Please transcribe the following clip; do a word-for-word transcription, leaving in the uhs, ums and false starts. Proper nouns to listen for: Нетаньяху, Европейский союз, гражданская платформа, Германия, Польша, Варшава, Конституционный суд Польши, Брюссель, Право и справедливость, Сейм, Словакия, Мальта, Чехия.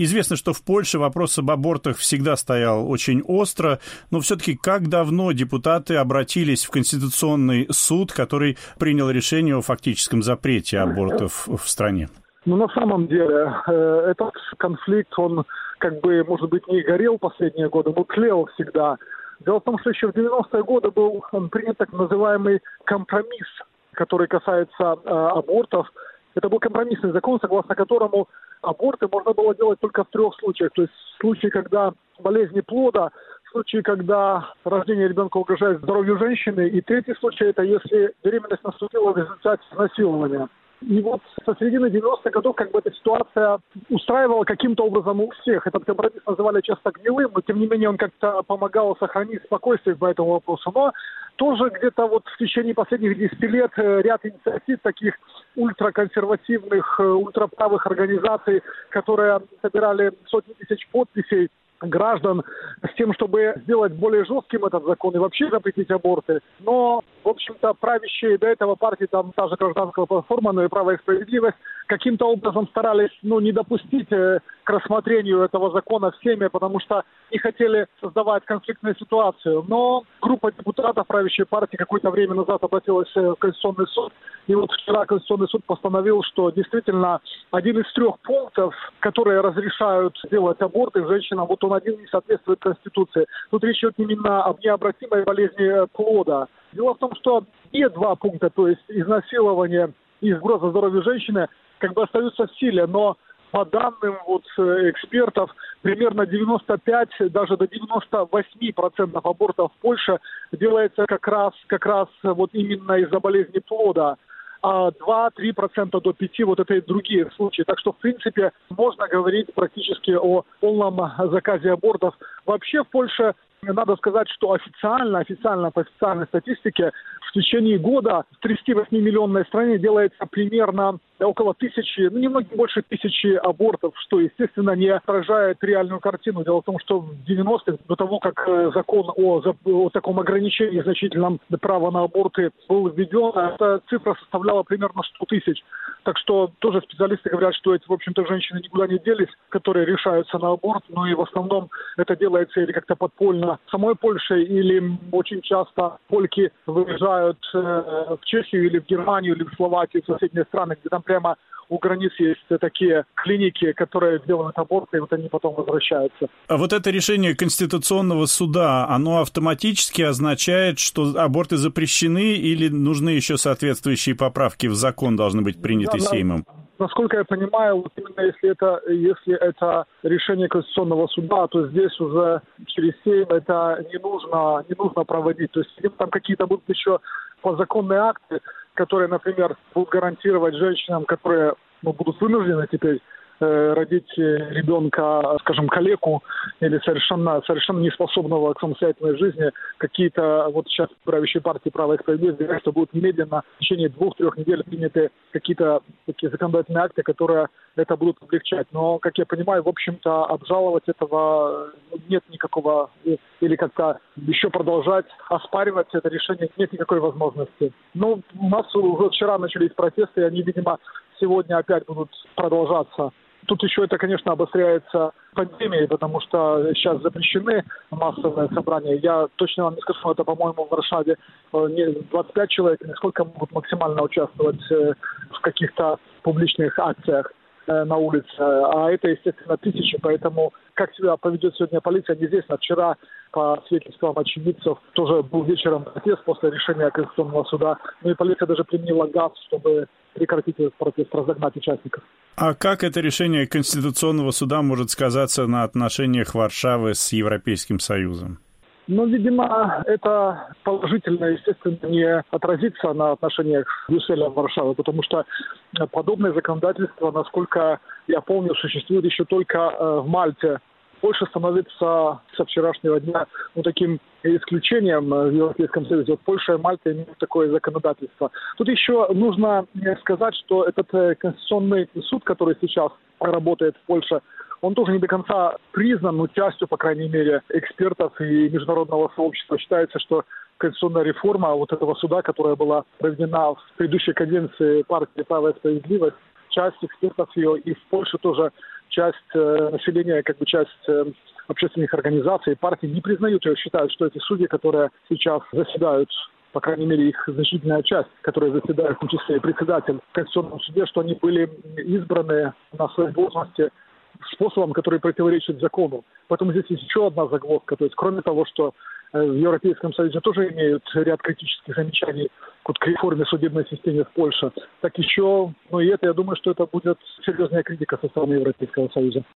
Известно, что в Польше вопрос об абортах всегда стоял очень остро, но все-таки как давно депутаты обратились в Конституционный суд, который принял решение о фактическом запрете абортов в стране? Ну, на самом деле, этот конфликт, он как бы, может быть, не горел последние годы, но тлел всегда. Дело в том, что еще в девяностые годы был принят так называемый компромисс, который касается абортов. Это был компромиссный закон, согласно которому аборты можно было делать только в трех случаях. То есть в случае, когда болезни плода, в случае, когда рождение ребенка угрожает здоровью женщины, и третий случай – это если беременность наступила в результате изнасилования. И вот со середины девяностых годов как бы эта ситуация устраивала каким-то образом у всех. Этот компромисс называли часто гнилым, но тем не менее он как-то помогал сохранить спокойствие по этому вопросу. Но тоже где-то вот в течение последних десяти лет ряд инициатив таких ультраконсервативных, ультраправых организаций, которые собирали сотни тысяч подписей граждан с тем, чтобы сделать более жестким этот закон и вообще запретить аборты. Но, в общем-то, правящие до этого партии, там та же гражданская платформа, но и «Право и справедливость», каким-то образом старались ну, не допустить э, к рассмотрению этого закона всеми, потому что не хотели создавать конфликтную ситуацию. Но группа депутатов правящей партии какое-то время назад обратилась в Конституционный суд. И вот вчера Конституционный суд постановил, что действительно один из трех пунктов, которые разрешают делать аборты женщинам, вот он один не соответствует Конституции. Тут речь идет именно об необратимой болезни плода. Дело в том, что те два пункта, то есть изнасилование и угроза здоровью женщины, как бы остаются в силе, но по данным вот экспертов, примерно девяносто пять, даже до девяносто восемь процентов абортов в Польше делается как раз, как раз вот именно из-за болезни плода, а два-три процента до пяти процентов вот это и другие случаи. Так что, в принципе, можно говорить практически о полном заказе абортов. Вообще в Польше надо сказать, что официально, официально по официальной статистике в течение года в тридцативосьмимиллионной стране делается примерно около тысячи, ну немного больше тысячи абортов, что, естественно, не отражает реальную картину. Дело в том, что в девяностых, до того, как закон о, о таком ограничении значительном права на аборты был введен, эта цифра составляла примерно сто тысяч. Так что тоже специалисты говорят, что эти, в общем-то, женщины никуда не делись, которые решаются на аборт, но и в основном это делается или как-то подпольно самой Польшей, или очень часто польки выезжают в Чехию, или в Германию, или в Словакию, в соседние страны, где там прямо у границ есть такие клиники, которые делают аборты, и вот они потом возвращаются. А вот это решение Конституционного суда, оно автоматически означает, что аборты запрещены или нужны еще соответствующие поправки в закон должны быть приняты да, Сеймом? Насколько я понимаю, вот именно если это, если это решение Конституционного суда, то здесь уже через Сейм это не нужно, не нужно проводить. То есть там какие-то будут еще подзаконные акты, которые, например, будут гарантировать женщинам, которые ну, будут вынуждены теперь э, родить ребенка, скажем, калеку или совершенно, совершенно неспособного к самостоятельной жизни, какие-то вот сейчас правящие партии «Право и справедливость» говорят, что будут медленно в течение двух-трех недель приняты какие-то такие законодательные акты, которые это будут облегчать. Но, как я понимаю, в общем-то, обжаловать этого нет никакого, или как-то еще продолжать оспаривать это решение нет никакой возможности. Ну, у нас уже вчера начались протесты, и они, видимо, сегодня опять будут продолжаться. Тут еще это, конечно, обостряется пандемией, потому что сейчас запрещены массовые собрания. Я точно вам не скажу, что это, по-моему, в Варшаве двадцать пять человек, сколько могут максимально участвовать в каких-то публичных акциях на улице, а это, естественно, тысячи, поэтому как себя поведет сегодня полиция, неизвестно. Вчера, по свидетельствам очевидцев, тоже был вечером протест после решения Конституционного суда, ну и полиция даже применила газ, чтобы прекратить этот протест, разогнать участников. А как это решение Конституционного суда может сказаться на отношениях Варшавы с Европейским Союзом? Ну, видимо, это положительно, естественно, не отразится на отношениях Брюсселя и Варшавы, потому что подобное законодательство, насколько я помню, существует еще только в Мальте. Польша становится со вчерашнего дня ну, таким исключением в Европейском Союзе. Вот Польша и Мальта имеют такое законодательство. Тут еще нужно сказать, что этот Конституционный суд, который сейчас работает в Польше, он тоже не до конца признан, но частью, по крайней мере, экспертов и международного сообщества. Считается, что конституционная реформа вот этого суда, которая была проведена в предыдущей каденции партии «Право и справедливость», часть экспертов ее и в Польше тоже часть населения, как бы часть общественных организаций, партий не признают ее, считают, что эти судьи, которые сейчас заседают, по крайней мере, их значительная часть, которая заседает, в том числе и председатель в Конституционном суде, что они были избраны на своей должности способом, который противоречит закону. Поэтому здесь есть еще одна загвоздка. То есть, кроме того, что в Европейском Союзе тоже имеют ряд критических замечаний к реформе судебной системы в Польше, так еще, ну и это, я думаю, что это будет серьезная критика со стороны Европейского Союза.